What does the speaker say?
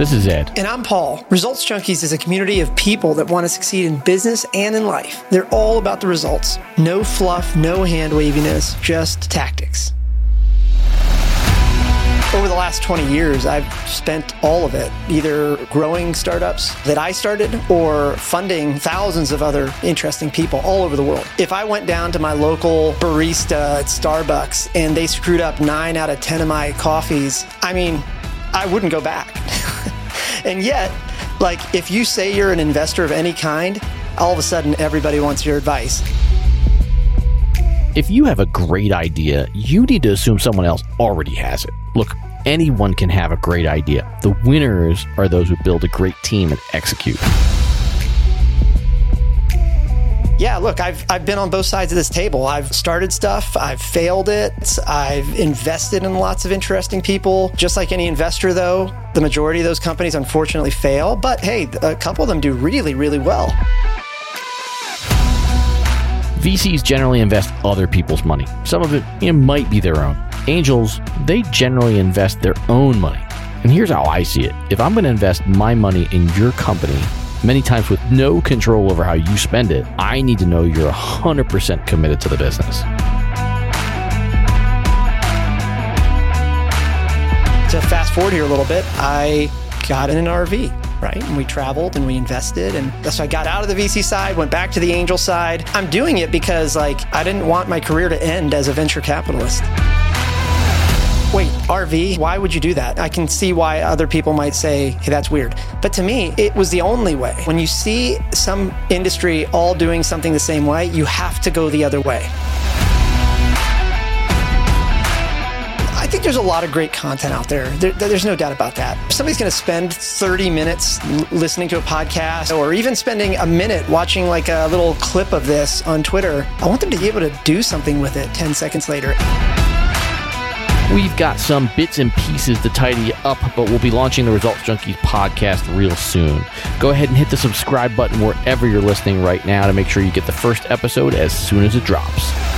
This is Ed. And I'm Paul. Results Junkies is a community of people that want to succeed in business and in life. They're all about the results. No fluff, no hand waviness, just tactics. Over the last 20 years, I've spent all of it, either growing startups that I started or funding thousands of other interesting people all over the world. If I went down to my local barista at Starbucks and they screwed up 9 out of 10 of my coffees, I wouldn't go back. And yet, if you say you're an investor of any kind, all of a sudden everybody wants your advice. If you have a great idea, you need to assume someone else already has it. Look, anyone can have a great idea. The winners are those who build a great team and execute. Yeah, look, I've been on both sides of this table. I've started stuff, I've failed it, I've invested in lots of interesting people. Just like any investor, though, the majority of those companies unfortunately fail. But hey, a couple of them do really, really well. VCs generally invest other people's money. Some of it, might be their own. Angels, they generally invest their own money. And here's how I see it. If I'm going to invest my money in your company, many times with no control over how you spend it, I need to know you're 100% committed to the business. To fast forward here a little bit, I got in an RV. Right? And we traveled and we invested. And so I got out of the VC side, went back to the angel side. I'm doing it because I didn't want my career to end as a venture capitalist. Wait, RV, why would you do that? I can see why other people might say, hey, that's weird. But to me, it was the only way. When you see some industry all doing something the same way, you have to go the other way. I think there's a lot of great content out there. There's no doubt about that. If somebody's going to spend 30 minutes listening to a podcast or even spending a minute watching a little clip of this on Twitter, I want them to be able to do something with it 10 seconds later. We've got some bits and pieces to tidy up, but we'll be launching the Results Junkies podcast real soon. Go ahead and hit the subscribe button wherever you're listening right now to make sure you get the first episode as soon as it drops.